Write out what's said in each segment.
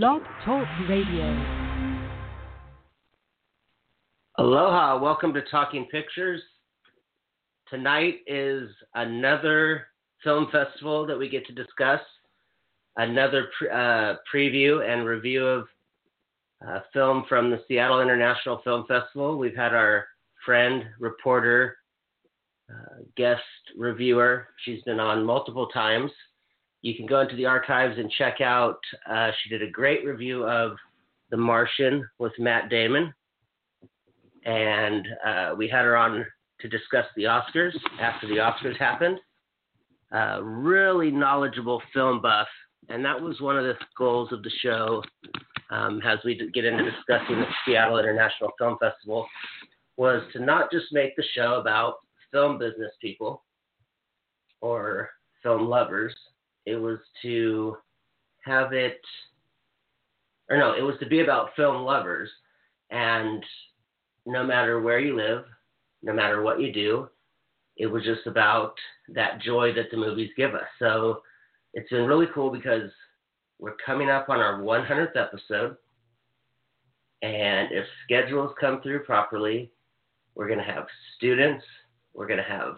Blog Talk Radio. Aloha, welcome to Talking Pictures. Tonight is another film festival that we get to discuss, another preview and review of film from the Seattle International Film Festival. We've had our friend, reporter, guest reviewer. She's been on multiple times. You can go into the archives and check out, she did a great review of The Martian with Matt Damon. And we had her on to discuss the Oscars after the Oscars happened. Really knowledgeable film buff. And that was one of the goals of the show as we get into discussing the Seattle International Film Festival, was to not just make the show about film business people or film lovers. It was to have it, or no, it was to be about film lovers. And no matter where you live, no matter what you do, it was just about that joy that the movies give us. So it's been really cool because we're coming up on our 100th episode. And if schedules come through properly, we're going to have students, we're going to have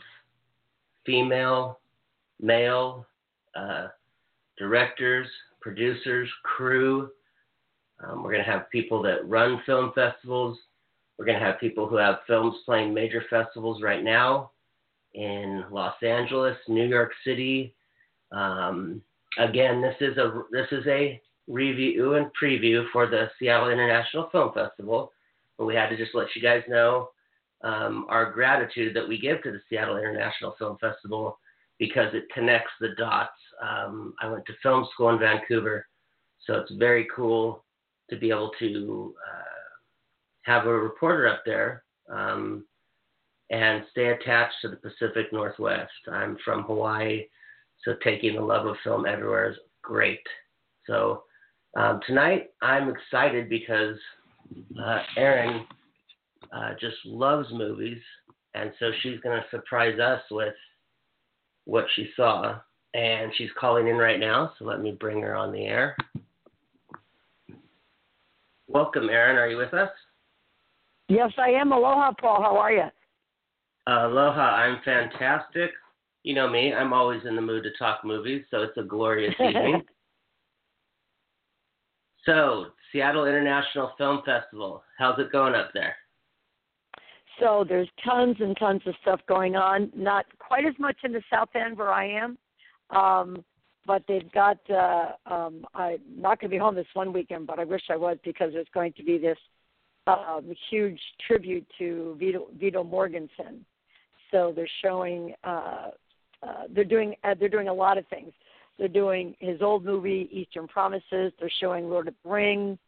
female, male, directors, producers, crew. We're going to have people that run film festivals. We're going to have people who have films playing major festivals right now in Los Angeles, New York City. Again, this is a review and preview for the Seattle International Film Festival, but we had to just let you guys know our gratitude that we give to the Seattle International Film Festival, because it connects the dots. I went to film school in Vancouver, so it's very cool to be able to have a reporter up there and stay attached to the Pacific Northwest. I'm from Hawaii, so taking the love of film everywhere is great. So tonight I'm excited because Erin just loves movies, and so she's going to surprise us with what she saw, and she's calling in right now, so let me bring her on the air. Welcome, Erin. Are you with us? Yes, I am. Aloha, Paul. How are you? Aloha. I'm fantastic. You know me. I'm always in the mood to talk movies, so it's a glorious evening. So, Seattle International Film Festival. How's it going up there? So there's tons and tons of stuff going on, not quite as much in the South End where I am, but they've got, I'm not going to be home this one weekend, but I wish I was, because there's going to be this huge tribute to Viggo Mortensen. So they're showing, they're doing a lot of things. They're doing his old movie, Eastern Promises. They're showing Lord of the Rings.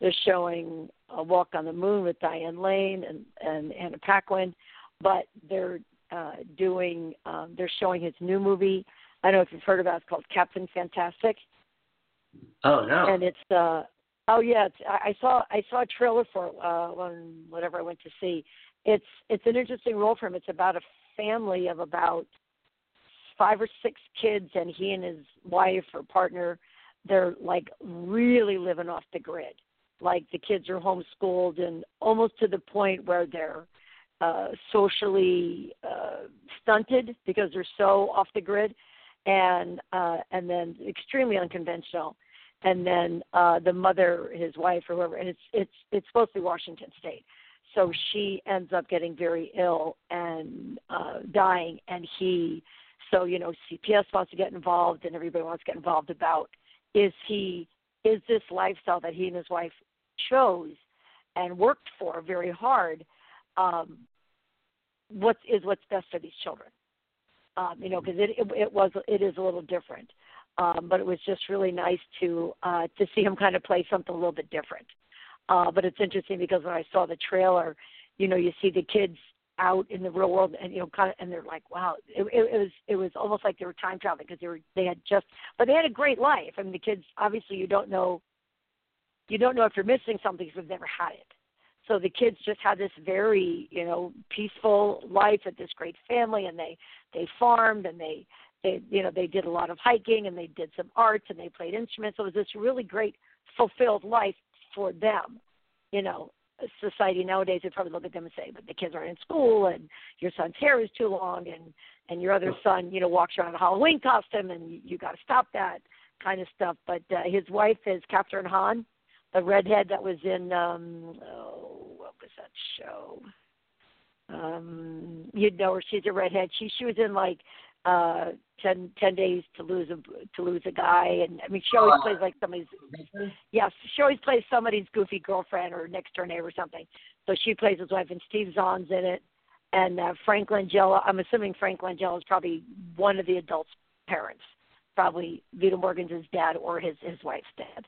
They're showing A Walk on the Moon with Diane Lane and Anna Paquin, but they're they're showing his new movie. I don't know if you've heard about it. It's called Captain Fantastic. Oh no! And it's I saw a trailer for it when whatever I went to see. It's an interesting role for him. It's about a family of about 5 or 6 kids, and he and his wife or partner, they're like really living off the grid. Like the kids are homeschooled and almost to the point where they're socially stunted because they're so off the grid, and then extremely unconventional. And then the mother, his wife, or whoever, and it's supposed to be Washington State. So she ends up getting very ill and dying, and CPS wants to get involved, and everybody wants to get involved about is this lifestyle that he and his wife chose and worked for very hard, what's best for these children, because it is a little different, but it was just really nice to see him kind of play something a little bit different. But it's interesting because when I saw the trailer, you see the kids out in the real world, and and they're like, wow, it was almost like they were time traveling, because they had a great life. I mean, the kids, obviously you don't know if you're missing something because they've never had it. So the kids just had this very peaceful life with this great family, and they farmed, and they did a lot of hiking, and they did some arts, and they played instruments. So it was this really great fulfilled life for them. You know, society nowadays would probably look at them and say, but the kids aren't in school, and your son's hair is too long, and your other son, you know, walks around in a Halloween costume, and you got to stop that kind of stuff. But his wife is Catherine Hahn, the redhead that was in, what was that show? You'd know her. She's a redhead. She was in, like, 10 Days to lose a Guy, and I mean she always plays like somebody's she always plays somebody's goofy girlfriend or next door neighbor or something. So she plays his wife, and Steve Zahn's in it, and Frank Langella. I'm assuming Frank Langella is probably one of the adults' parents, probably Vito Morgan's his dad or his wife's dad.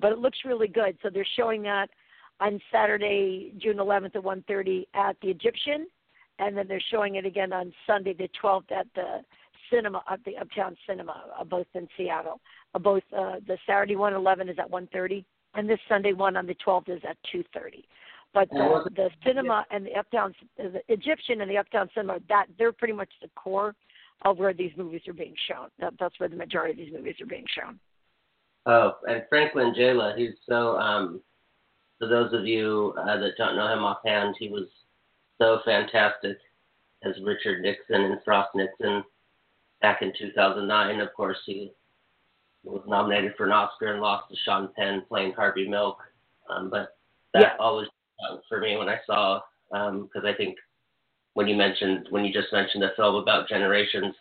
But it looks really good. So they're showing that on Saturday, June 11th at 1:30 at the Egyptian. And then they're showing it again on Sunday the 12th at the cinema, at the Uptown Cinema, both in Seattle. Both the Saturday one 11 is at 1:30, and this Sunday one on the 12th is at 2:30. But the cinema and the Uptown, the Egyptian and the Uptown Cinema, that they're pretty much the core of where these movies are being shown. That's where the majority of these movies are being shown. Oh, and Frank Langella, he's so. For those of you that don't know him offhand, he was so fantastic as Richard Nixon and Frost Nixon back in 2009. Of course, he was nominated for an Oscar and lost to Sean Penn playing Harvey Milk. But that always for me when I saw, because I think when you just mentioned a film about generations,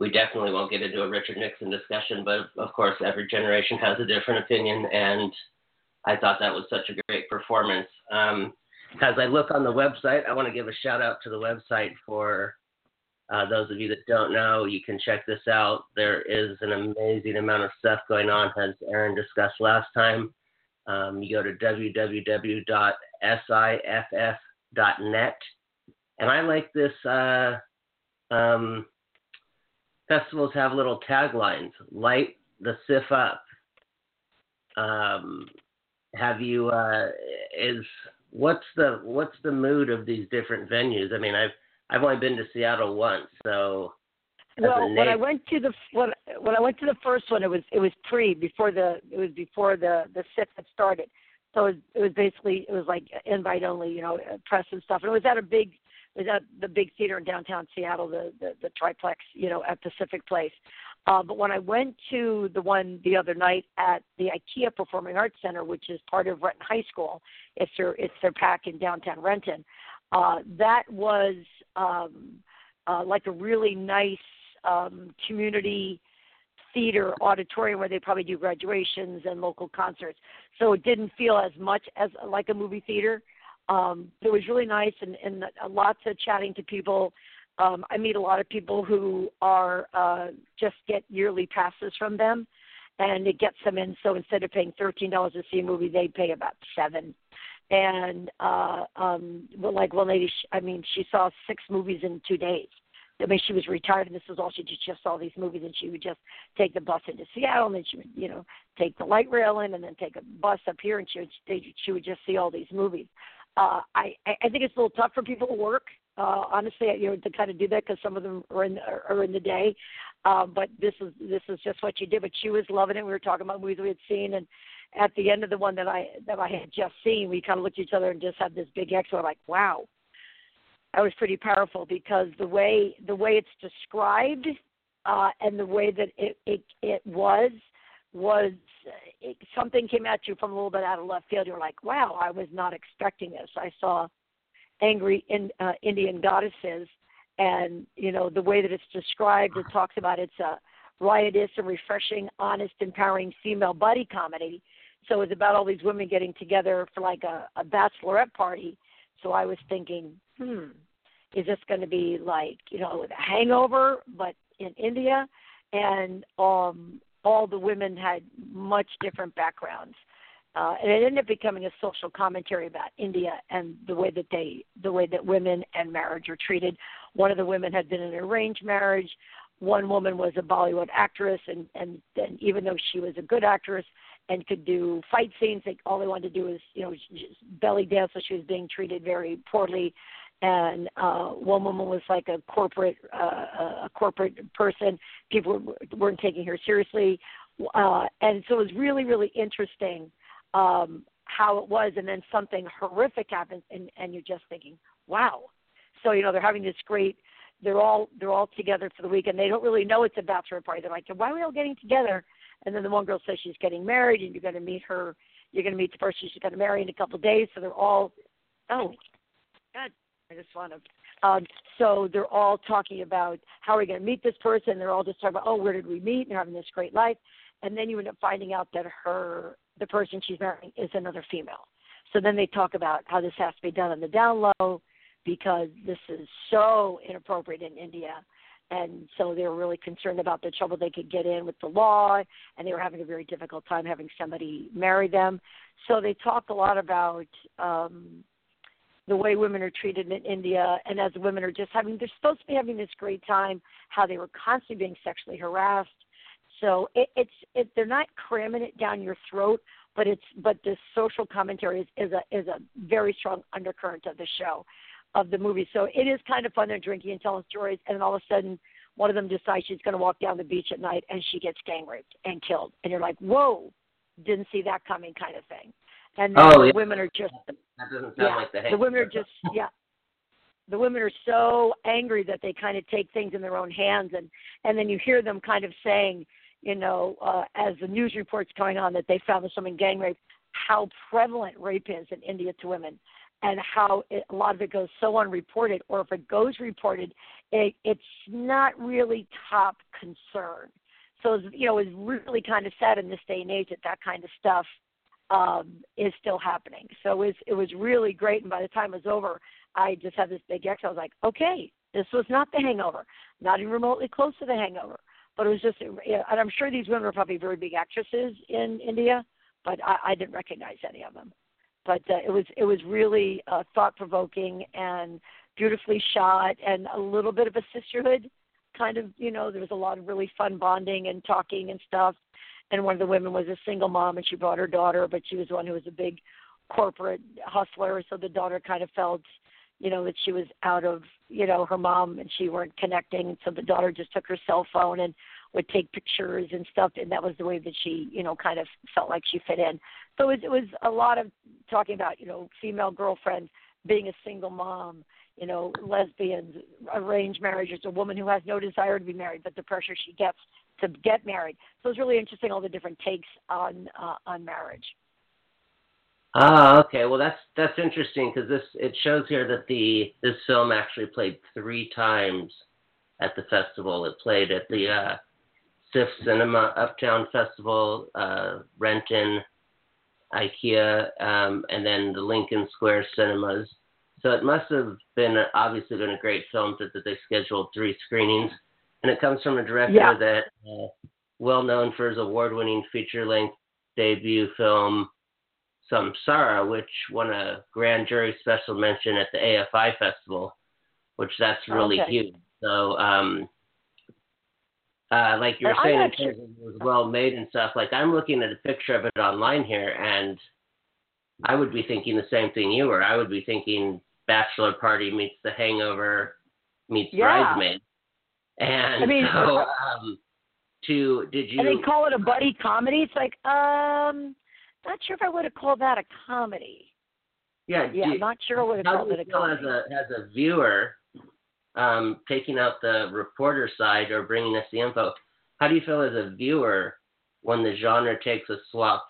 we definitely won't get into a Richard Nixon discussion, but of course, every generation has a different opinion. And I thought that was such a great performance. As I look on the website, I want to give a shout out to the website for those of you that don't know. You can check this out. There is an amazing amount of stuff going on, as Aaron discussed last time. You go to www.siff.net. And I like this. Festivals have little taglines. Light the SIF up. What's the mood of these different venues? I mean, I've only been to Seattle once, so. When I went to the first one, it was before the SIF had started, so it was like invite only, you know, press and stuff, and it was at the big theater in downtown Seattle, the triplex, you know, at Pacific Place. But when I went to the one the other night at the IKEA Performing Arts Center, which is part of Renton High School, it's their pack in downtown Renton. That was like a really nice community theater auditorium where they probably do graduations and local concerts. So it didn't feel as much as like a movie theater. But it was really nice and lots of chatting to people. I meet a lot of people who are just get yearly passes from them, and it gets them in. So instead of paying $13 to see a movie, they pay about $7. And like one lady, she saw 6 movies in 2 days. I mean, she was retired, and this was all she did. She just saw these movies, and she would just take the bus into Seattle, and then she would, you know, take the light rail in, and then take a bus up here, and she would just see all these movies. I think it's a little tough for people to work. Honestly, you know, to kind of do that because some of them are in the day, but this is just what you did. But she was loving it. We were talking about movies we had seen, and at the end of the one that I had just seen, we kind of looked at each other and just had this big exhale, like, wow, that was pretty powerful because the way it's described and the way that it was something came at you from a little bit out of left field. You're like, wow, I was not expecting this. I saw angry Indian goddesses, and you know the way that it's described, it talks about it's a riotous and refreshing, honest, empowering female buddy comedy. So it's about all these women getting together for like a bachelorette party. So I was thinking, is this going to be like, you know, The Hangover but in India? And all the women had much different backgrounds. And it ended up becoming a social commentary about India and the way that women and marriage are treated. One of the women had been in an arranged marriage. One woman was a Bollywood actress, and even though she was a good actress and could do fight scenes, all they wanted to do was, you know, just belly dance. So she was being treated very poorly. And one woman was like a corporate person. People weren't taking her seriously. And so it was really, really interesting how it was. And then something horrific happens, and you're just thinking, wow. So, you know, they're having this great, they're all together for the weekend. They don't really know it's a bachelor party. They're like, why are we all getting together? And then the one girl says she's getting married, and you're going to meet her. You're going to meet the person she's going to marry in a couple of days. So they're all, oh, God, I just want to. So they're all talking about how are you going to meet this person. They're all just talking about, oh, where did we meet? And they're having this great life. And then you end up finding out that the person she's marrying is another female. So then they talk about how this has to be done on the down low because this is so inappropriate in India. And so they were really concerned about the trouble they could get in with the law, and they were having a very difficult time having somebody marry them. So they talked a lot about the way women are treated in India, and as women are just having, they're supposed to be having this great time, how they were constantly being sexually harassed. So they're not cramming it down your throat, but the social commentary is a very strong undercurrent of the show. Of the movie. So it is kind of fun. They're drinking and telling stories, and then all of a sudden one of them decides she's going to walk down the beach at night, and she gets gang raped and killed, and you're like, whoa, didn't see that coming, kind of thing. And the women are just, that doesn't sound like that. The women are just the women are so angry that they kind of take things in their own hands, and then you hear them kind of saying, you know, as the news reports going on that they found this woman gang raped, how prevalent rape is in India to women. And how a lot of it goes so unreported, or if it goes reported, it's not really top concern. So, you know, it's really kind of sad in this day and age that kind of stuff is still happening. So it was really great, and by the time it was over, I just had this big X. I was like, okay, this was not the hangover, not even remotely close to the hangover. But it was just, and I'm sure these women were probably very big actresses in India, but I didn't recognize any of them. But it was really thought-provoking and beautifully shot, and a little bit of a sisterhood kind of, you know, there was a lot of really fun bonding and talking and stuff. And one of the women was a single mom, and she brought her daughter, but she was one who was a big corporate hustler, so the daughter kind of felt, you know, that she was out of, you know, her mom, and she weren't connecting, so the daughter just took her cell phone and would take pictures and stuff, and that was the way that she, you know, kind of felt like she fit in. So it was a lot of talking about, you know, female girlfriend, being a single mom, you know, lesbians, arranged marriages, a woman who has no desire to be married, but the pressure she gets to get married. So it's really interesting, all the different takes on marriage. Ah, okay. Well, that's interesting, because it shows here that this film actually played 3 times at the festival. It played at the SIFF Cinema Uptown Festival, Renton, IKEA, and then the Lincoln Square Cinemas. So it must have obviously been a great film that they scheduled 3 screenings. And it comes from a director that well known for his award-winning feature-length debut film, Samsara, which won a grand jury special mention at the AFI Festival, which that's really huge. So, like you were saying, it was well made and stuff. Like, I'm looking at a picture of it online here, and I would be thinking the same thing you were. I would be thinking bachelor party meets the hangover meets bridesmaid. And I mean, so, did you? And they call it a buddy comedy. It's like, not sure if I would have called that a comedy. Yeah, I'm not sure I would have called it a comedy. As a viewer, taking out the reporter side or bringing us the info, how do you feel as a viewer when the genre takes a swap?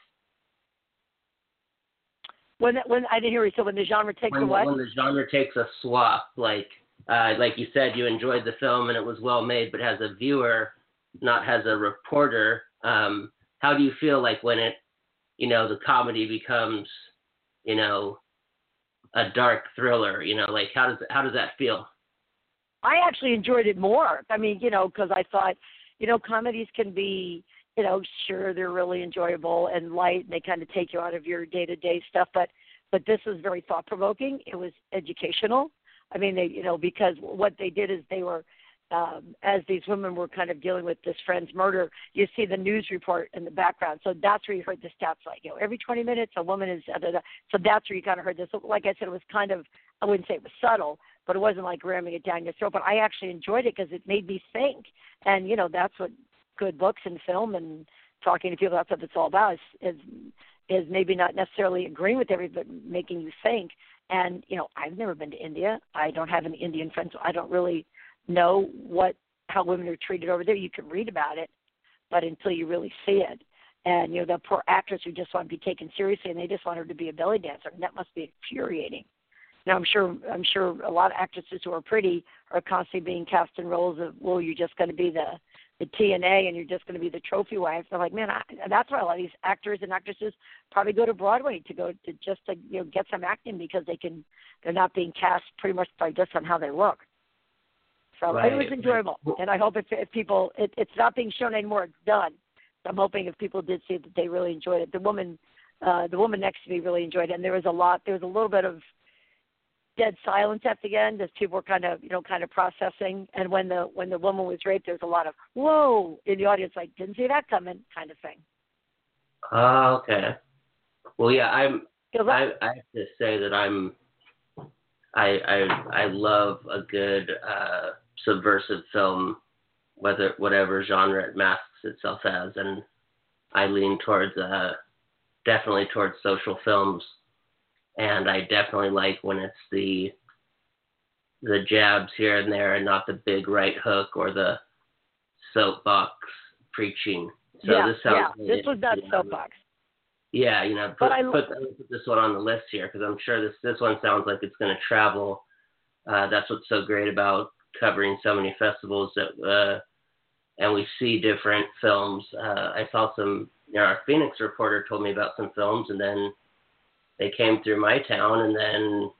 When I didn't hear you. So when the genre takes a what? When the genre takes a swap, like you said, you enjoyed the film and it was well made, but as a viewer, not as a reporter, how do you feel like when it, you know, the comedy becomes, you know, a dark thriller, you know, like how does that feel? I actually enjoyed it more. I mean, you know, because I thought, you know, comedies can be, you know, sure, they're really enjoyable and light, and they kind of take you out of your day-to-day stuff. But this was very thought-provoking. It was educational. I mean, they, you know, because what they did is they were, as these women were kind of dealing with this friend's murder, you see the news report in the background. So that's where you heard the stats, like, you know, every 20 minutes a woman is, so that's where you kind of heard this. So, like I said, it was kind of, I wouldn't say it was subtle, but it wasn't like ramming it down your throat. But I actually enjoyed it because it made me think. And, you know, that's what good books and film and talking to people, that's what it's all about, is maybe not necessarily agreeing with everybody, but making you think. And, you know, I've never been to India. I don't have any Indian friends, so I don't really know how women are treated over there. You can read about it, but until you really see it. And, you know, that poor actress who just wanted to be taken seriously, and they just want her to be a belly dancer, and that must be infuriating. Now, I'm sure a lot of actresses who are pretty are constantly being cast in roles of, well, you're just going to be the TNA, and you're just going to be the trophy wife. They're like, man, that's why a lot of these actors and actresses probably go to Broadway to get some acting, because they're not being cast pretty much by just on how they look. So right. It was enjoyable, and I hope if people, it's not being shown anymore, it's done. So I'm hoping if people did see it, that they really enjoyed it. The woman next to me really enjoyed it, and there was a little bit of dead silence at the end as people were kind of processing. And when the woman was raped, there was a lot of whoa in the audience, like didn't see that coming kind of thing. Oh, okay. Well, yeah, I have to say that I love a good subversive film, whatever genre it masks itself as, and I lean towards definitely towards social films. And I definitely like when it's the jabs here and there, and not the big right hook or the soapbox preaching. So yeah, this was not soapbox. Yeah, you know, put this one on the list here, because I'm sure this one sounds like it's going to travel. That's what's so great about covering so many festivals that, and we see different films. I saw some. You know, our Phoenix reporter told me about some films, and then they came through my town, and then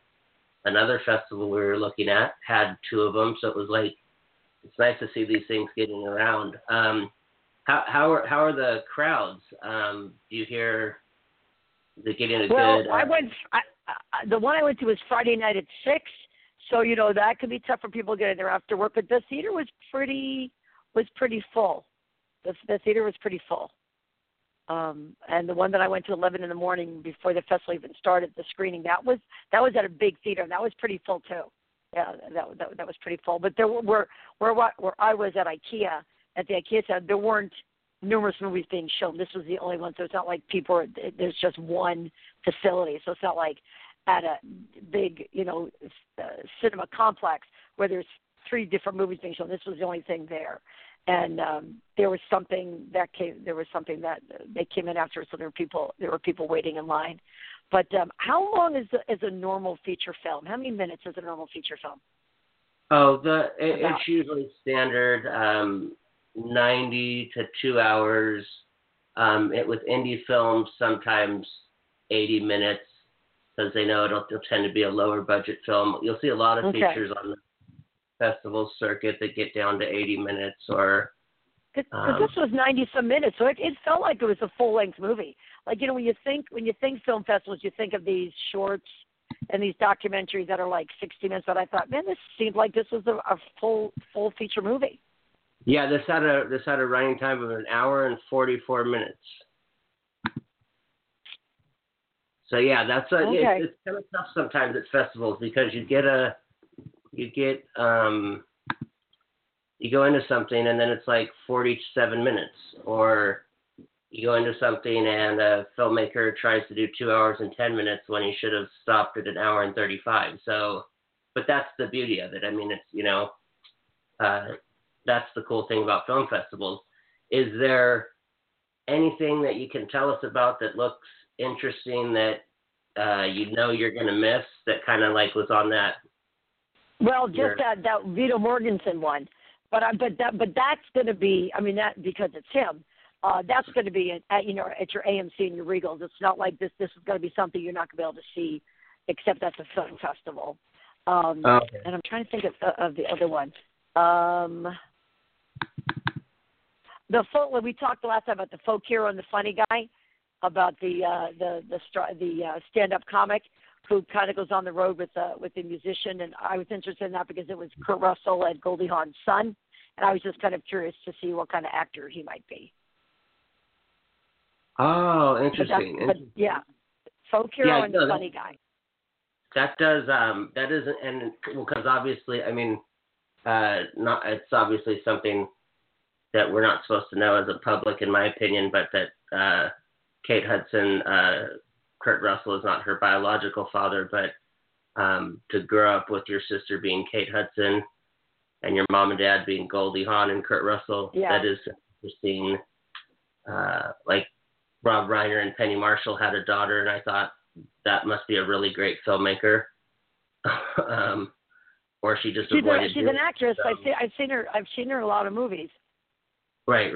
another festival we were looking at had two of them. So it was like, it's nice to see these things getting around. How are the crowds? Do you hear they're getting a good? Well, the one I went to was Friday night at 6:00. So, you know, that could be tough for people getting there after work, but the theater was pretty full. The theater was pretty full. And the one that I went to 11 in the morning before the festival even started, the screening, that was at a big theater. That was pretty full too. Yeah, that was pretty full. But there were where I was at IKEA, at the IKEA side, there weren't numerous movies being shown. This was the only one, so it's not like there's just one facility. So it's not like at a big, you know, cinema complex where there's 3 different movies being shown. This was the only thing there. And they came in after, so there were people waiting in line. But how long is a normal feature film? How many minutes is a normal feature film? Oh, it's usually standard 90 to 2 hours. With indie films, sometimes 80 minutes, because they know it'll tend to be a lower budget film. You'll see a lot of features on the festival circuit that get down to 80 minutes or... Because this was 90-some minutes, so it felt like it was a full-length movie. Like, you know, when you think film festivals, you think of these shorts and these documentaries that are like 60 minutes, but I thought, man, this seemed like this was a full feature movie. Yeah, this had a running time of an hour and 44 minutes. So, yeah, it's kind of tough sometimes at festivals, because you go into something and then it's like 47 minutes, or you go into something and a filmmaker tries to do 2 hours and 10 minutes when he should have stopped at an hour and 35. So, but that's the beauty of it. I mean, it's, you know, that's the cool thing about film festivals. Is there anything that you can tell us about that looks interesting that, you know, you're going to miss, that kind of like was on that? Well, just that Viggo Mortensen one, but that's going to be, I mean, that, because it's him, that's going to be at your AMC and your Regals. It's not like this is going to be something you're not going to be able to see, except at the film festival. Okay. And I'm trying to think of the other one. We talked last time about the folk hero and the funny guy, about the stand-up comic who kind of goes on the road with the musician. And I was interested in that because it was Kurt Russell and Goldie Hawn's son, and I was just kind of curious to see what kind of actor he might be. Oh, interesting. Yeah. Folk hero and funny guy. That isn't, and well, because obviously, I mean, it's obviously something that we're not supposed to know as a public, in my opinion, but that Kate Hudson, Kurt Russell is not her biological father, but to grow up with your sister being Kate Hudson and your mom and dad being Goldie Hawn and Kurt Russell, that is interesting. Like Rob Reiner and Penny Marshall had a daughter, and I thought that must be a really great filmmaker. Or she just avoided. She's an actress. So. I've seen her in a lot of movies. Right.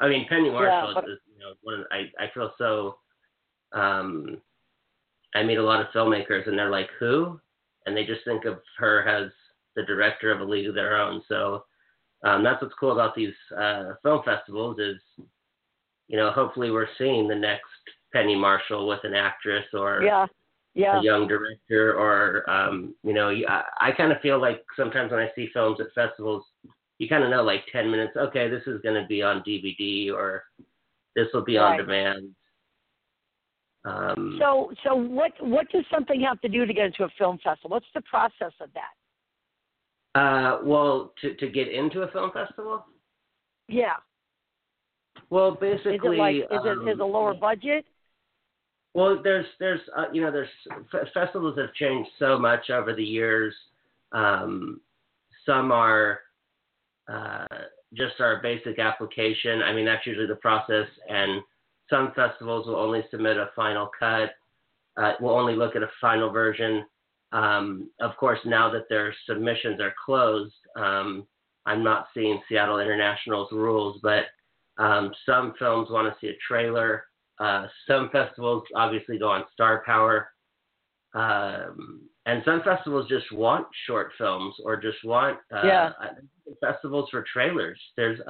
I mean, Penny Marshall is just, one of the, I feel so. I meet a lot of filmmakers, and they're like, who? And they just think of her as the director of A League of Their Own. So that's what's cool about these film festivals is, hopefully we're seeing the next Penny Marshall with an actress or a young director or, I kind of feel like sometimes when I see films at festivals, you kind of know like 10 minutes, okay, this is going to be on DVD or this will be on demand. So what does something have to do to get into a film festival? What's the process of that? Well, to get into a film festival? Yeah. Well, basically, is it a lower budget? Well, there's festivals have changed so much over the years. Some are just our basic application. I mean, that's usually the process. And some festivals will only submit a final cut. We'll only look at a final version. Of course, now that their submissions are closed, I'm not seeing Seattle International's rules, but some films want to see a trailer. Some festivals obviously go on star power. And some festivals just want short films or just want festivals for trailers. There's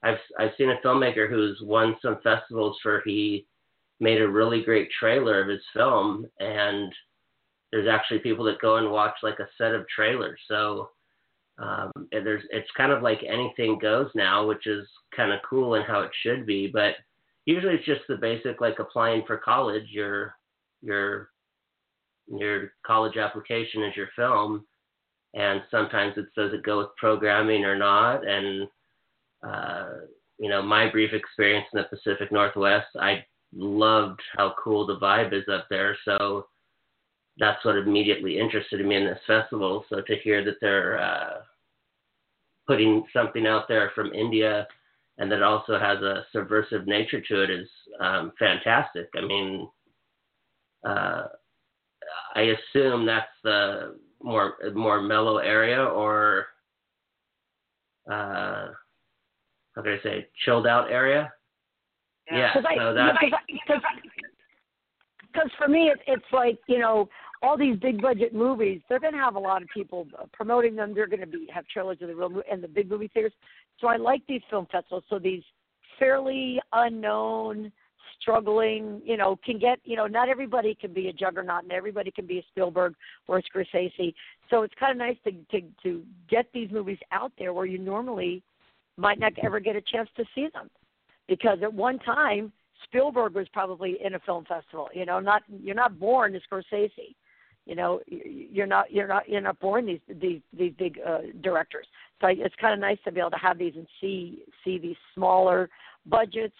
I've seen a filmmaker who's won some festivals for he made a really great trailer of his film, and there's actually people that go and watch like a set of trailers. So it's kind of like anything goes now, which is kind of cool and how it should be. But usually it's just the basic like applying for college. Your college application is your film, and sometimes it's does it go with programming or not, and my brief experience in the Pacific Northwest, I loved how cool the vibe is up there. So that's what immediately interested me in this festival. So to hear that they're putting something out there from India and that also has a subversive nature to it is fantastic. I mean, I assume that's the more mellow area or how can I say, chilled out area? Yeah. Because for me, it's like, all these big budget movies, they're going to have a lot of people promoting them. They're going to have trailers in the real and the big movie theaters. So I like these film festivals. So these fairly unknown, struggling, can get, not everybody can be a juggernaut and everybody can be a Spielberg or a Scorsese. So it's kind of nice to get these movies out there where you normally might not ever get a chance to see them, because at one time Spielberg was probably in a film festival. You're not born as Scorsese. You're not born these big directors. So it's kind of nice to be able to have these and see these smaller budgets.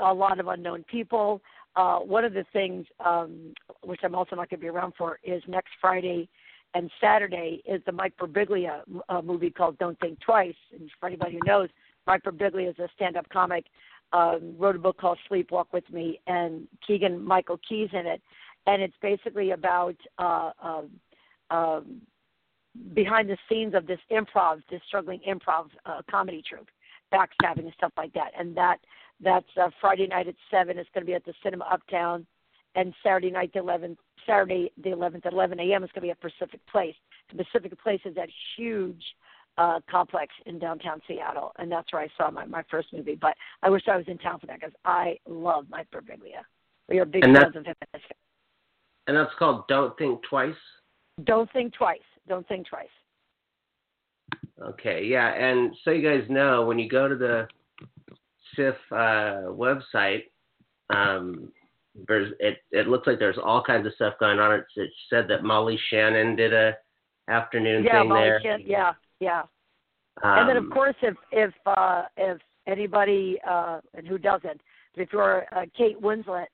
A lot of unknown people. One of the things, which I'm also not going to be around for, is next Friday and Saturday is the Mike Birbiglia movie called Don't Think Twice. And for anybody who knows, Mike Birbiglia is a stand-up comic, wrote a book called Sleep, Walk With Me, and Keegan-Michael Key's in it. And it's basically about behind the scenes of this struggling improv comedy troupe, backstabbing and stuff like that. And that's Friday night at 7. It's going to be at the Cinema Uptown, and Saturday the 11th at 11 a.m. is going to be at Pacific Place. The Pacific Place is that huge complex in downtown Seattle, and that's where I saw my first movie. But I wish I was in town for that because I love Mike Birbiglia. We are big fans of him. And that's called Don't Think Twice? Don't Think Twice. Don't Think Twice. Okay, yeah, and so you guys know, when you go to the SIFF website, it looks like there's all kinds of stuff going on. It said that Molly Shannon did an afternoon thing there. Yeah, Molly Shannon, yeah. And then, of course, if anybody and who doesn't, if you're a Kate Winslet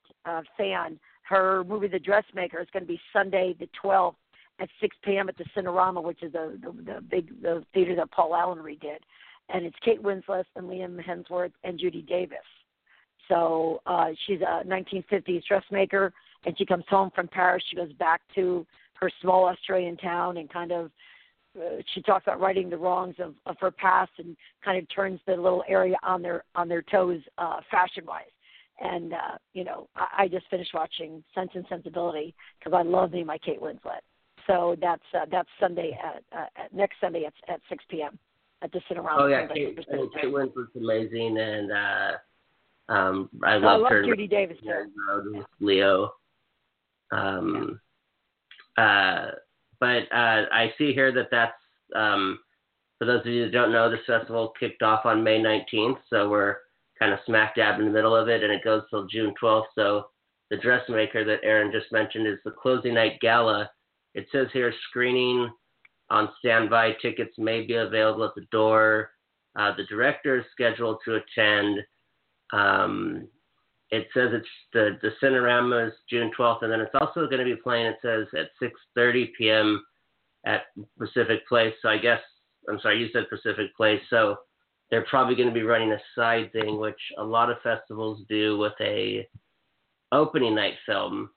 fan, her movie The Dressmaker is going to be Sunday the 12th at 6 p.m. at the Cinerama, which is the big theater that Paul Allen redid. And it's Kate Winslet and Liam Hemsworth and Judy Davis. So she's a 1950s dressmaker, and she comes home from Paris. She goes back to her small Australian town and kind of she talks about righting the wrongs of her past and kind of turns the little area on their toes fashion-wise. And, I just finished watching Sense and Sensibility because I love me my Kate Winslet. So that's Sunday next Sunday at 6 p.m. at the Cinerama. Oh, yeah, Kate Winslet's amazing, and I love her. I love Judy Davis, too. Yeah. Leo. But I see here that's, for those of you that don't know, this festival kicked off on May 19th, so we're kind of smack dab in the middle of it, and it goes till June 12th, so The Dressmaker that Aaron just mentioned is the closing night gala. It says here, screening on standby, tickets may be available at the door. The director is scheduled to attend. It says it's the Cinerama is June 12th, and then it's also going to be playing, it says, at 6:30 p.m. at Pacific Place. So I guess, I'm sorry, you said Pacific Place. So they're probably going to be running a side thing, which a lot of festivals do with a opening night film.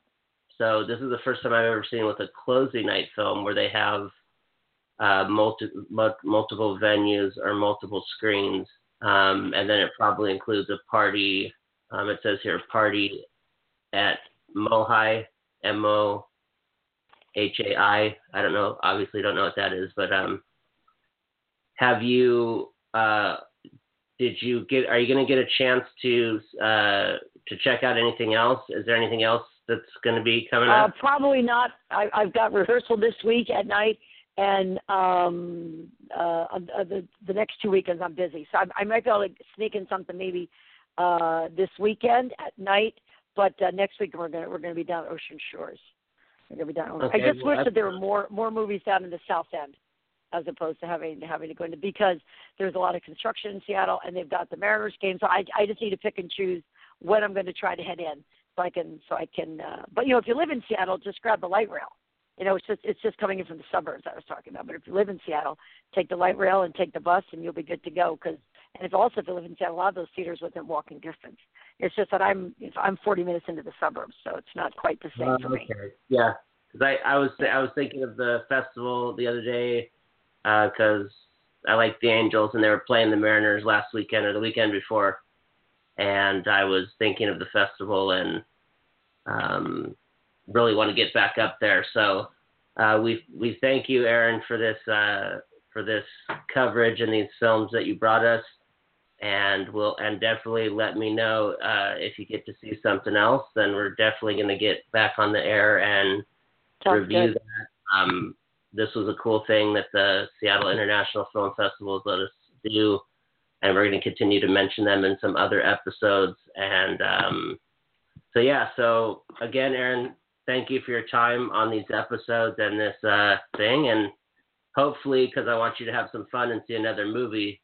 So this is the first time I've ever seen with a closing night film where they have multiple venues or multiple screens. And then it probably includes a party. It says here, party at Mohai, Mohai. I don't know. Obviously don't know what that is, but have you, are you going to get a chance to check out anything else? Is there anything else that's going to be coming up? Probably not. I've got rehearsal this week at night, and the next 2 weekends I'm busy. So I might be able to sneak in something maybe this weekend at night, but next week we're going to be down at Ocean Shores. We're going to be down. Okay, I just wish that there were more movies down in the South End, as opposed to having to go into, because there's a lot of construction in Seattle, and they've got the Mariners game. So I just need to pick and choose when I'm going to try to head in, so I can. But if you live in Seattle, just grab the light rail. It's just coming in from the suburbs I was talking about. But if you live in Seattle, take the light rail and take the bus, and you'll be good to go. If you live in Seattle, a lot of those theaters within walking distance. It's just that I'm 40 minutes into the suburbs, so it's not quite the same for me. Yeah, because I was thinking of the festival the other day, because I like the Angels, and they were playing the Mariners last weekend or the weekend before, and I was thinking of the festival and really want to get back up there. So we thank you, Aaron, for this coverage and these films that you brought us. And definitely let me know if you get to see something else. Then we're definitely going to get back on the air and review that. This was a cool thing that the Seattle International Film Festival has let us do, and we're going to continue to mention them in some other episodes. And so again, Aaron, thank you for your time on these episodes and this thing. And hopefully, because I want you to have some fun and see another movie,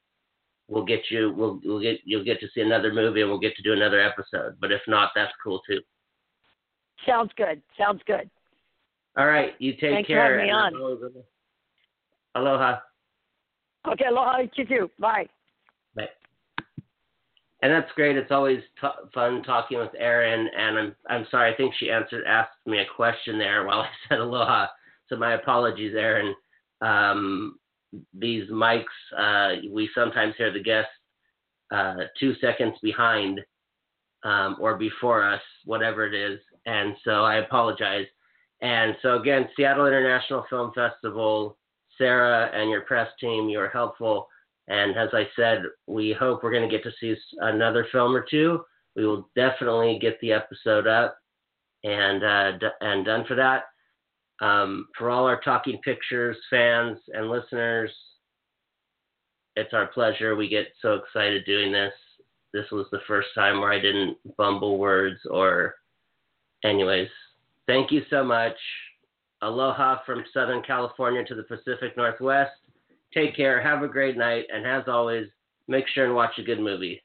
you'll get to see another movie, and we'll get to do another episode. But if not, that's cool too. Sounds good. All right, you take care. Thanks for having me on. Aloha. Okay, aloha to you. Bye. Bye. And that's great. It's always fun talking with Erin. And I'm sorry. I think she asked me a question there while I said aloha. So my apologies, Erin. These mics, we sometimes hear the guests 2 seconds behind or before us, whatever it is. And so I apologize. And so, again, Seattle International Film Festival, Sarah and your press team, you are helpful. And as I said, we hope we're going to get to see another film or two. We will definitely get the episode up and done for that. For all our Talking Pictures fans and listeners, it's our pleasure. We get so excited doing this. This was the first time where I didn't bumble words or anyways. Thank you so much. Aloha from Southern California to the Pacific Northwest. Take care. Have a great night. And as always, make sure and watch a good movie.